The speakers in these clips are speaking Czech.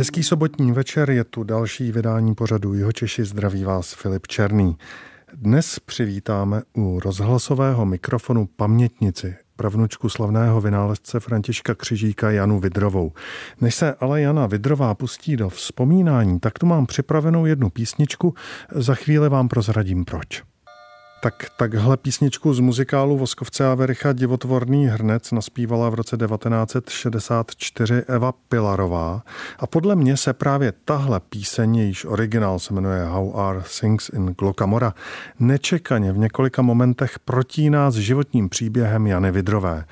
Hezký sobotní večer, je tu další vydání pořadu Jihočeši, zdraví vás Filip Černý. Dnes přivítáme u rozhlasového mikrofonu pamětnici, pravnučku slavného vynálezce Františka Křižíka, Janu Vydrovou. Než se ale Jana Vydrová pustí do vzpomínání, tak tu mám připravenou jednu písničku, za chvíli vám prozradím proč. Takhle písničku z muzikálu Voskovce a Vericha Divotvorný hrnec naspívala v roce 1964 Eva Pilarová a podle mě se právě tahle píseň, jejíž originál se jmenuje How Are Things in Glockamora, nečekaně v několika momentech protíná s životním příběhem Jany Vydrové.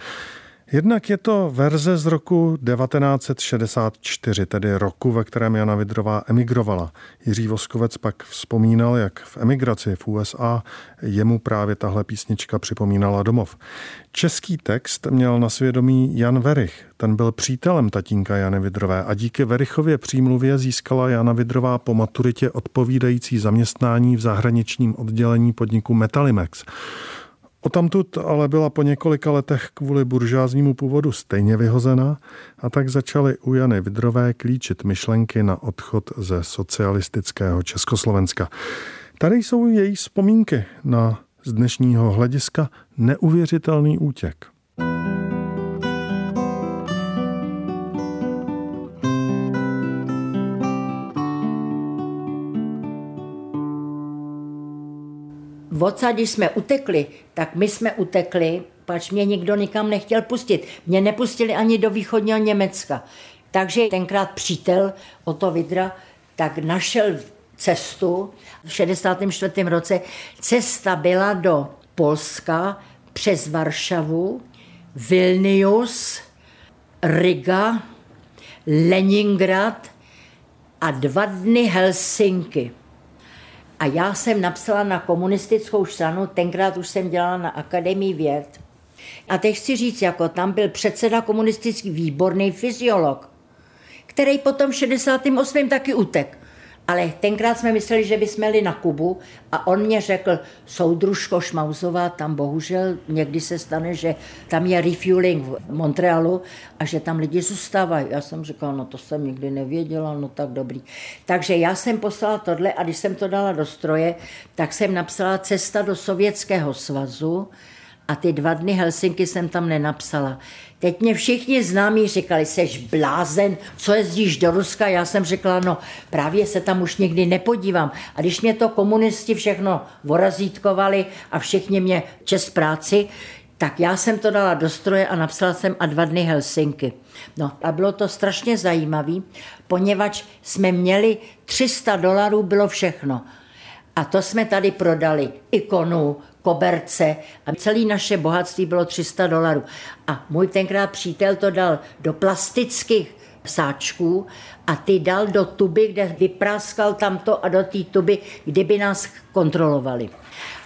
Jednak je to verze z roku 1964, tedy roku, ve kterém Jana Vydrová emigrovala. Jiří Voskovec pak vzpomínal, jak v emigraci v USA jemu právě tahle písnička připomínala domov. Český text měl na svědomí Jan Verich. Ten byl přítelem tatínka Jany Vydrové a díky Verichově přímluvě získala Jana Vydrová po maturitě odpovídající zaměstnání v zahraničním oddělení podniku Metalimex. Odtamtud ale byla po několika letech kvůli buržáznímu původu stejně vyhozena a tak začaly u Jany Vydrové klíčit myšlenky na odchod ze socialistického Československa. Tady jsou její vzpomínky na z dnešního hlediska neuvěřitelný útěk. Odsa, když jsme utekli, tak my jsme utekli, pač mě nikdo nikam nechtěl pustit. Mě nepustili ani do východního Německa. Takže tenkrát přítel Oto Vydra tak našel cestu. V 64. roce cesta byla do Polska přes Varšavu, Vilnius, Riga, Leningrad a 2 dny Helsinki. A já jsem napsala na komunistickou stranu, tenkrát už jsem dělala na Akademii věd. A teď chci říct, jako tam byl předseda komunistický výborný fyziolog, který potom v 68. taky utek. Ale tenkrát jsme mysleli, že bychom jeli na Kubu a on mě řekl, soudružko Šmausová, tam bohužel někdy se stane, že tam je refueling v Montrealu a že tam lidi zůstávají. Já jsem říkala, no to jsem nikdy nevěděla, no tak dobrý. Takže já jsem poslala tohle a když jsem to dala do stroje, tak jsem napsala Cesta do Sovětského svazu a ty 2 dny Helsinky jsem tam nenapsala. Teď mě všichni známí říkali, seš blázen, co jezdíš do Ruska? Já jsem řekla, no právě se tam už nikdy nepodívám. A když mě to komunisti všechno vorazítkovali a všichni mě čest práci, tak já jsem to dala do stroje a napsala jsem a 2 dny Helsinky. No a bylo to strašně zajímavý, poněvadž jsme měli $300, bylo všechno. A to jsme tady prodali ikonu, koberce a celé naše bohatství bylo $300. A můj tenkrát přítel to dal do plastických sáčků a ty dal do tuby, kde vypráskal tamto a do té tuby, kdyby nás kontrolovali.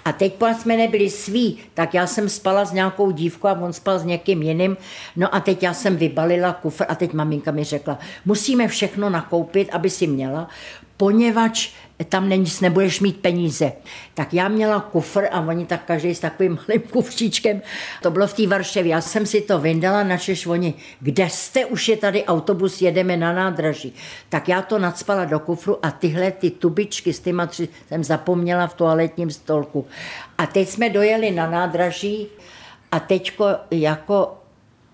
A teď, pokud jsme nebyli sví, tak já jsem spala s nějakou dívkou a on spal s někým jiným. No a teď já jsem vybalila kufr a teď maminka mi řekla, musíme všechno nakoupit, aby si měla, poněvadž tam nebudeš mít peníze. Tak já měla kufr a oni tak každý s takovým malým kufříčkem. To bylo v té Varšavě. Já jsem si to vyndala, načež oni, kde jste, už je tady autobus, jedeme na nádraží. Tak já to nacpala do kufru a tyhle ty tubičky s těma 3 jsem zapomněla v toaletním stolku. A teď jsme dojeli na nádraží a teďko jako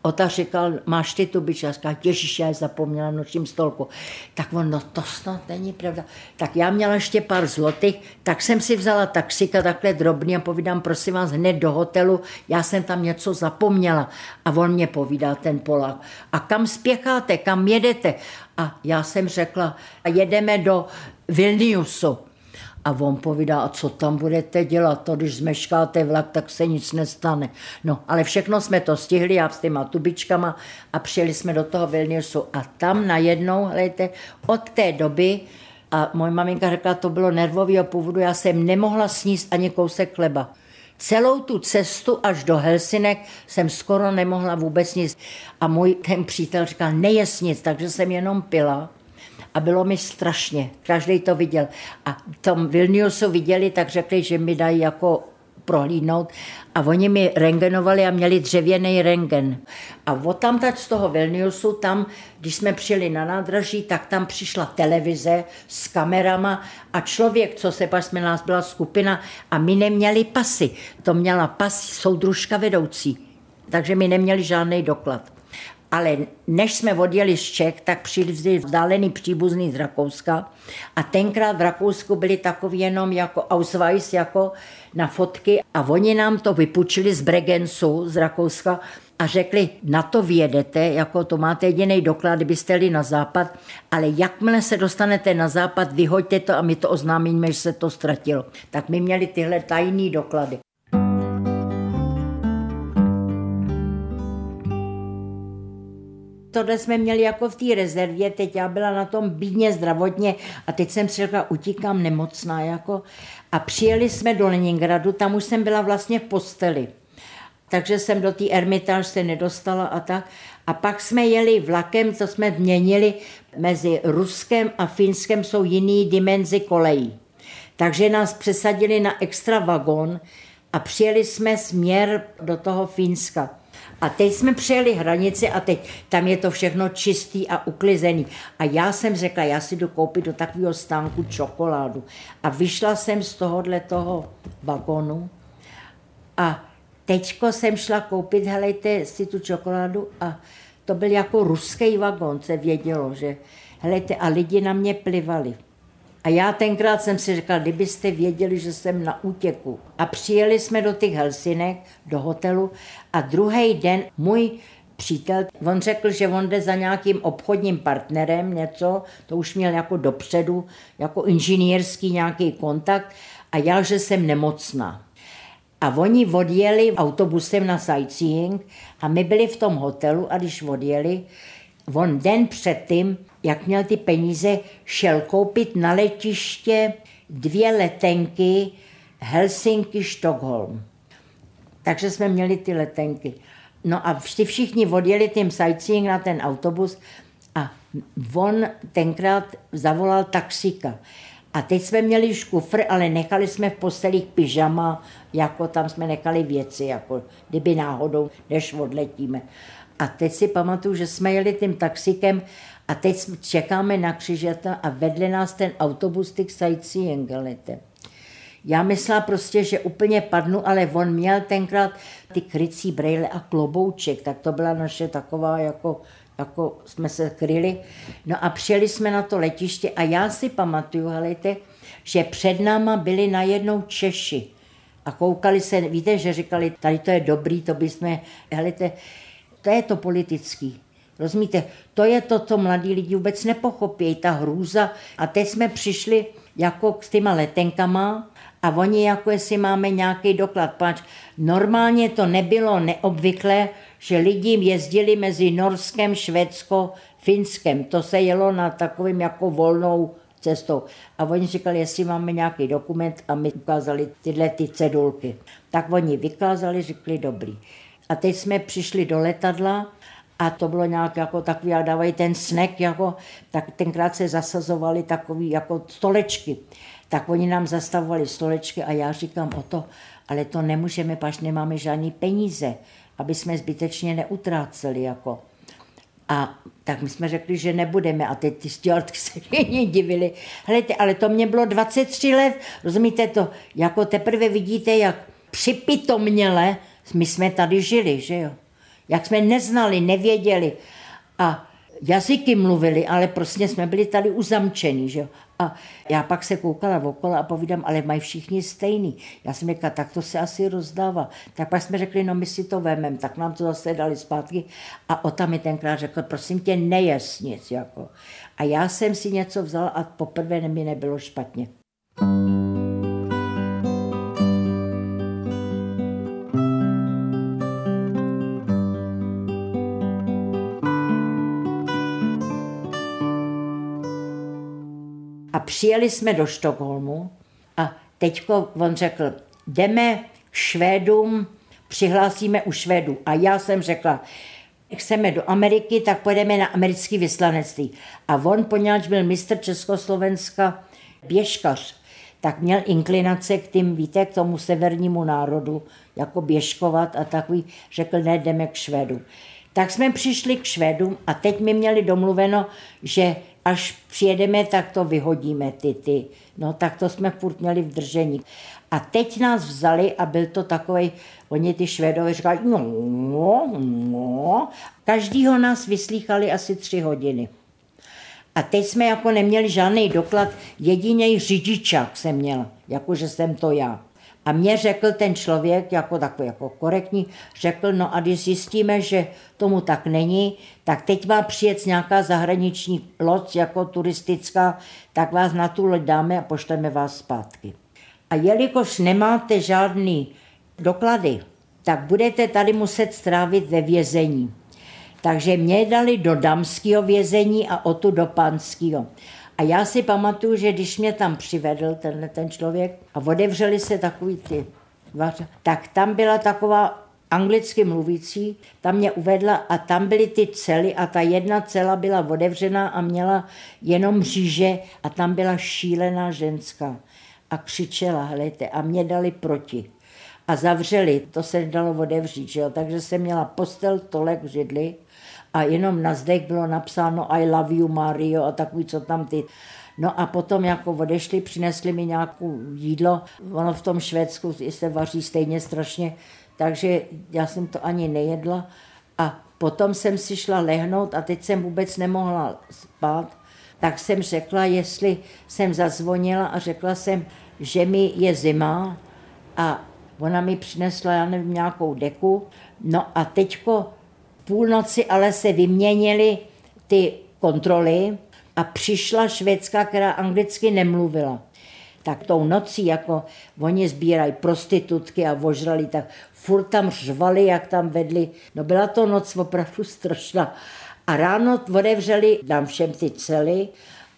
Ota říkal, máš ty tubičky? Já říkala, Ježíš, já je zapomněla v nočním stolku. Tak on, no to snad není pravda. Tak já měla ještě pár zlotých, tak jsem si vzala taxika takhle drobný a povídám, prosím vás, hned do hotelu, já jsem tam něco zapomněla. A on mě povídá, ten Polák, a kam spěcháte, kam jedete? A já jsem řekla, a jedeme do Vilniusu. A on povídá, a co tam budete dělat, to když zmeškáte vlak, tak se nic nestane. No, ale všechno jsme to stihli, já s těma tubičkama a přijeli jsme do toho Vilniusu a tam najednou, hlejte, od té doby, a moje maminka řekla, to bylo nervového původu, já jsem nemohla sníst ani kousek chleba. Celou tu cestu až do Helsinek jsem skoro nemohla vůbec nic. A můj ten přítel říkal, nejes nic, takže jsem jenom pila. A bylo mi strašně, každý to viděl. A v tom Vilniusu viděli, tak řekli, že mi dají jako prohlídnout a oni mi rentgenovali a měli dřevěný rentgen. A odtamtať z toho Vilniusu, tam, když jsme přijeli na nádraží, tak tam přišla televize s kamerama a člověk, co se pak jsme nás byla skupina a my neměli pasy. To měla pas soudružka vedoucí, takže my neměli žádný doklad. Ale než jsme odjeli z Čech, tak přišli vzdálený příbuzný z Rakouska a tenkrát v Rakousku byli takový jenom jako Ausweis, jako na fotky a oni nám to vypůjčili z Bregenzu z Rakouska a řekli, na to vyjedete, jako to máte jediný doklad, kdybyste jeli na západ, ale jakmile se dostanete na západ, vyhoďte to a my to oznámíme, že se to ztratilo. Tak my měli tyhle tajný doklady. Tohle jsme měli jako v té rezervě, teď já byla na tom bídně zdravotně a teď jsem si řekla, utíkám nemocná jako. A přijeli jsme do Leningradu, tam už jsem byla vlastně v posteli, takže jsem do té Ermitáž se nedostala a tak. A pak jsme jeli vlakem, co jsme měnili, mezi Ruskem a Finskem jsou jiný dimenzi kolejí. Takže nás přesadili na extra vagón a přijeli jsme směr do toho Finska. A teď jsme přejeli hranici a teď tam je to všechno čistý a uklizený. A já jsem řekla, já si jdu koupit do takového stánku čokoládu. A vyšla jsem z tohohle toho vagonu a teďko jsem šla koupit, helejte si tu čokoládu a to byl jako ruský vagon, se vědělo, že helejte a lidi na mě plivali. A já tenkrát jsem si řekla, kdybyste věděli, že jsem na útěku. A přijeli jsme do těch Helsinek, do hotelu a druhý den můj přítel, on řekl, že on jde za nějakým obchodním partnerem něco, to už měl jako dopředu, jako inženýrský nějaký kontakt a já, že jsem nemocná. A oni odjeli autobusem na sightseeing a my byli v tom hotelu a když odjeli, on den předtím, jak měl ty peníze, šel koupit na letiště 2 letenky Helsinki-Stockholm. Takže jsme měli ty letenky. No a všichni odjeli tím sightseeing na ten autobus a on tenkrát zavolal taxíka. A teď jsme měli škufr, ale nechali jsme v postelích pyžama, jako tam jsme nechali věci, jako kdyby náhodou, než odletíme. A teď si pamatuju, že jsme jeli tím taxíkem a teď čekáme na Křižata a vedle nás ten autobus těch sightseeing. Já myslela prostě, že úplně padnu, ale on měl tenkrát ty krycí brejle a klobouček, tak to byla naše taková, jako jsme se kryli. No a přijeli jsme na to letiště a já si pamatuju, helejte, že před náma byli najednou Češi a koukali se, víte, že říkali, tady to je dobrý, to bychom, helejte, to je to politický. Rozumíte? To je to, co mladí lidi vůbec nepochopí, ta hrůza. A teď jsme přišli jako s těma letenkama a oni jako jestli máme nějaký doklad. Páč, normálně to nebylo neobvyklé, že lidi jezdili mezi Norskem, Švédskou, Finskem. To se jelo na takovým jako volnou cestou. A oni říkali, jestli máme nějaký dokument a my ukázali tyhle ty cedulky. Tak oni vykázali, řekli dobrý. A teď jsme přišli do letadla a to bylo nějak jako takový, a dávají ten snack, jako, tak tenkrát se zasazovali takový jako stolečky. Tak oni nám zastavovali stolečky a já říkám o to, ale to nemůžeme, pač nemáme žádný peníze, aby jsme zbytečně neutráceli. Jako. A tak my jsme řekli, že nebudeme a teď ty stjortky se mě divili. Helejte, ale to mě bylo 23 let, rozumíte to, jako teprve vidíte, jak připitomněle my jsme tady žili, že jo? Jak jsme neznali, nevěděli a jazyky mluvili, ale prostě jsme byli tady uzamčení, že jo? A já pak se koukala okolo a povídám, ale mají všichni stejný. Já jsem řekla, tak to se asi rozdává. Tak pak jsme řekli, no my si to vememe, tak nám to zase dali zpátky a Ota mi tenkrát řekl, prosím tě, nejes nic, jako. A já jsem si něco vzala a poprvé mi nebylo špatně. Přijeli jsme do Štokholmu a teďko on řekl, jdeme k Švédům, přihlásíme u Švédů. A já jsem řekla, chceme do Ameriky, tak pojedeme na americké vyslanectví. A on, poněvadž byl mistr Československa běžkař, tak měl inklinace k tím, víte, k tomu severnímu národu, jako běžkovat a takový, řekl, ne, jdeme k Švédům. Tak jsme přišli k Švédům a teď my měli domluveno, že až přijedeme, tak to vyhodíme ty. No tak to jsme furt měli v držení. A teď nás vzali a byl to takovej, oni ty Švédové říkali, no. Každýho nás vyslýchali asi 3 hodiny. A teď jsme jako neměli žádný doklad, jediný řidičák jsem měla, jakože jsem to já. A mě řekl ten člověk, jako takový jako korektní, řekl, no a když zjistíme, že tomu tak není, tak teď má přijet nějaká zahraniční loď, jako turistická, tak vás na tu loď dáme a pošleme vás zpátky. A jelikož nemáte žádný doklady, tak budete tady muset strávit ve vězení. Takže mě dali do damského vězení a Otu do pánského. A já si pamatuju, že když mě tam přivedl ten člověk a odevřeli se takový ty dvaře, tak tam byla taková anglicky mluvící, tam mě uvedla a tam byly ty cely a ta jedna cela byla otevřená a měla jenom mříže a tam byla šílená ženská a křičela, hlejte, a mě dali proti. A zavřeli, to se dalo otevřít, že jo? Takže jsem měla postel, tolek, židli a jenom na zdech bylo napsáno I love you Mario a takový, co tam ty. No a potom jako odešli, přinesli mi nějaké jídlo, ono v tom Švédsku se vaří stejně strašně, takže já jsem to ani nejedla a potom jsem si šla lehnout a teď jsem vůbec nemohla spát, tak jsem řekla, jestli jsem zazvonila a řekla jsem, že mi je zima a ona mi přinesla, já nevím, nějakou deku. No a teďko půlnoci ale se vyměnily ty kontroly a přišla švédská, která anglicky nemluvila. Tak tou nocí, jako oni sbírají prostitutky a vožrali, tak furt tam řvali, jak tam vedli. No byla to noc opravdu strašná. A ráno odevřeli nám všem ty cely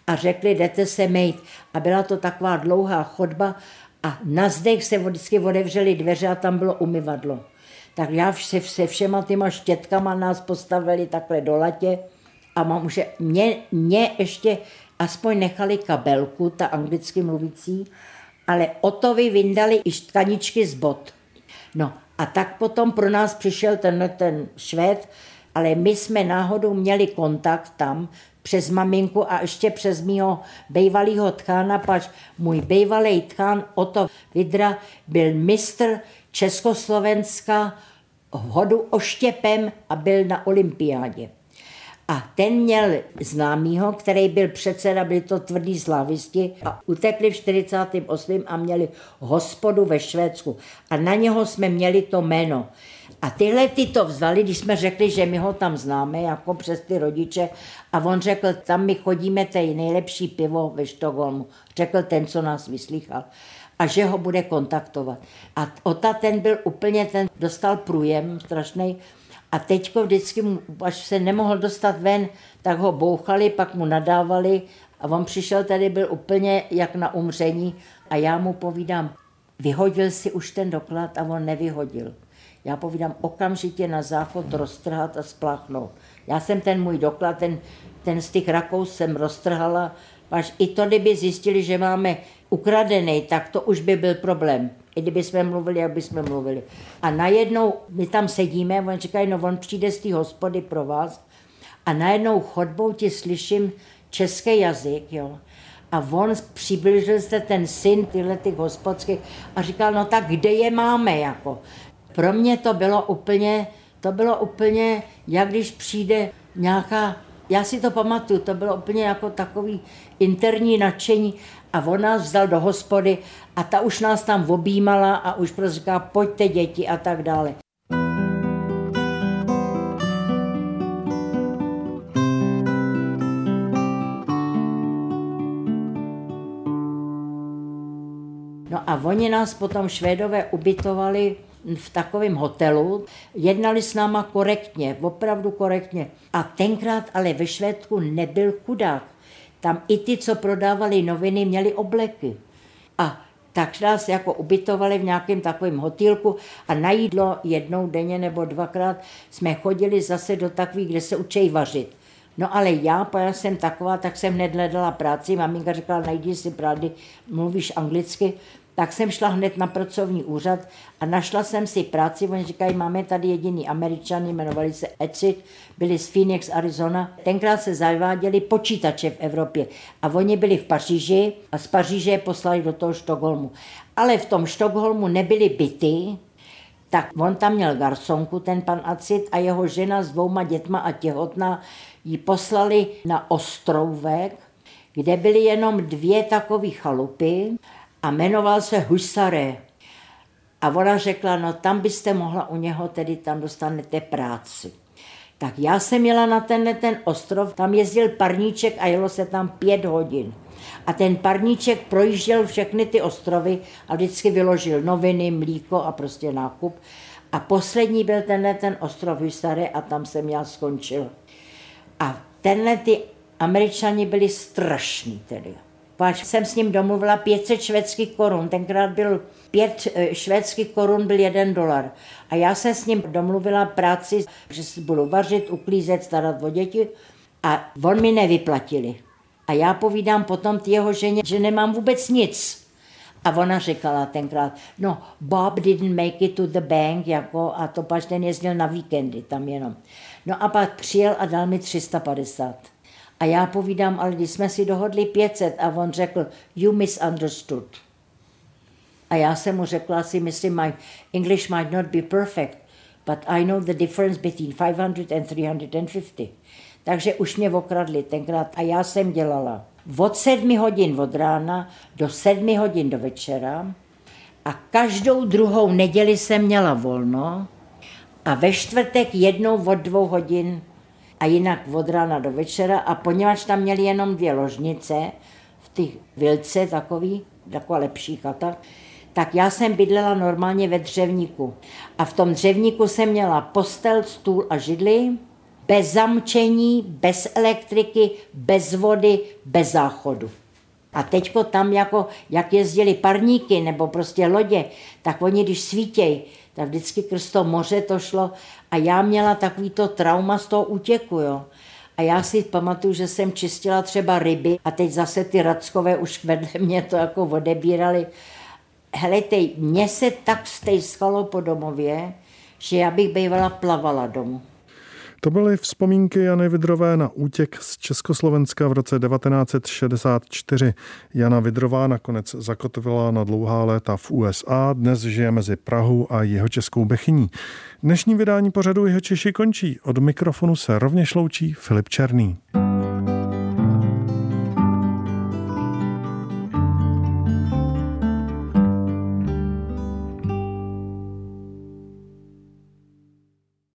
a řekli, jdete se mejt. A byla to taková dlouhá chodba a na zdech se vždycky otevřely dveře a tam bylo umyvadlo. Tak já se všema těma štětkama nás postavili takhle do latě a mě ještě aspoň nechali kabelku, ta anglicky mluvící, ale Otovi vyndali i tkaničky z bot. No a tak potom pro nás přišel ten Švéd, ale my jsme náhodou měli kontakt tam přes maminku a ještě přes mýho bejvalýho tchána, pač můj bejvalej tchán Oto Vydra byl mistr Československa v hodu oštěpem a byl na olympiádě. A ten měl známýho, který byl předseda, byli to tvrdí slávisti a utekli v 48. a měli hospodu ve Švédsku. A na něho jsme měli to jméno. A tyhle ty to vzali, když jsme řekli, že my ho tam známe, jako přes ty rodiče. A on řekl, tam my chodíme, to je nejlepší pivo ve Štokholmu. Řekl ten, co nás vyslýchal. A že ho bude kontaktovat. A Ota ten byl úplně, ten dostal průjem strašnej. A teďko vždycky, až se nemohl dostat ven, tak ho bouchali, pak mu nadávali. A on přišel tady, byl úplně jak na umření. A já mu povídám, vyhodil si už ten doklad a on nevyhodil. Já povídám, okamžitě na záchod roztrhat a spláchnout. Já jsem ten můj doklad, ten z těch Rakous jsem roztrhala. Až i to, kdyby zjistili, že máme ukradený, tak to už by byl problém. I kdyby jsme mluvili, jak by jsme mluvili. A najednou my tam sedíme, on říkají, no on přijde z té hospody pro vás. A najednou chodbou ti slyším český jazyk, jo. A on přiblížil se ten syn tyhle těch hospodských a říkal, no tak kde je máme, jako. Pro mě to bylo úplně, jak když přijde nějaká, já si to pamatuju, to bylo úplně jako takový interní nadšení a on nás vzal do hospody a ta už nás tam objímala a už prostě říká, pojďte děti a tak dále. No a oni nás potom Švédové ubytovali v takovém hotelu, jednali s náma korektně, opravdu korektně. A tenkrát ale ve Švédsku nebyl chudák. Tam i ty, co prodávali noviny, měli obleky. A tak nás jako ubytovali v nějakém takovém hotýlku a na jídlo jednou denně nebo dvakrát jsme chodili zase do takových, kde se učí vařit. No ale já jsem taková, tak jsem hned hledala práci, maminka řekla, najdi si práci, mluvíš anglicky, tak jsem šla hned na pracovní úřad a našla jsem si práci, oni říkají, máme tady jediný Američan, jmenovali se Acid, byli z Phoenix, Arizona, tenkrát se zaváděli počítače v Evropě a oni byli v Paříži a z Paříže je poslali do toho Štokholmu, ale v tom Štokholmu nebyly byty, tak on tam měl garsonku, ten pan Acid, a jeho žena s 2 dětma a těhotná ji poslali na ostrovek, kde byly jenom 2 takové chalupy a jmenoval se Husaři. A ona řekla, no tam byste mohla u něho, tedy tam dostanete práci. Tak já jsem jela na ten ostrov, tam jezdil parníček a jelo se tam 5 hodin. A ten parníček projížděl všechny ty ostrovy a vždycky vyložil noviny, mlíko a prostě nákup. A poslední byl ten ostrov Husaři a tam jsem já skončila. A ty Američani byli strašní tedy. Až jsem s ním domluvila 500 švédských korun, tenkrát byl 5 švédských korun, byl $1. A já jsem s ním domluvila práci, že si budu vařit, uklízet, starat o děti a on mi nevyplatili. A já povídám potom ty jeho ženě, že nemám vůbec nic. A ona říkala tenkrát, no Bob didn't make it to the bank, jako, a to pak ten jezdil na víkendy tam jenom. No a pak přijel a dal mi 350. A já povídám, ale když jsme si dohodli 500 a on řekl, you misunderstood. A já jsem mu řekla, si myslím, my English might not be perfect, but I know the difference between 500 and 350. Takže už mě okradli tenkrát a já jsem dělala od 7 hodin od rána do 7 hodin do večera a každou druhou neděli jsem měla volno a ve čtvrtek jednou od 2 hodin a jinak od rána do večera a poněvadž tam měli jenom 2 ložnice v těch vilce takový, taková lepší chata, tak já jsem bydlela normálně ve dřevníku a v tom dřevníku jsem měla postel, stůl a židli, bez zamčení, bez elektriky, bez vody, bez záchodu. A teďko tam, jako, jak jezdili parníky nebo prostě lodě, tak oni, když svítěj, tak vždycky krz to moře to šlo a já měla takovýto trauma z toho útěku, jo. A já si pamatuju, že jsem čistila třeba ryby a teď zase ty rackové už vedle mě to jako odebírali. Helejte, mě se tak stejskalo po domově, že já bych bývala plavala domů. To byly vzpomínky Jany Vydrové na útěk z Československa v roce 1964. Jana Vydrová nakonec zakotvila na dlouhá léta v USA, dnes žije mezi Prahou a Jihočeskou Bechyní. Dnešní vydání pořadu Jihočeši končí. Od mikrofonu se rovněž loučí Filip Černý.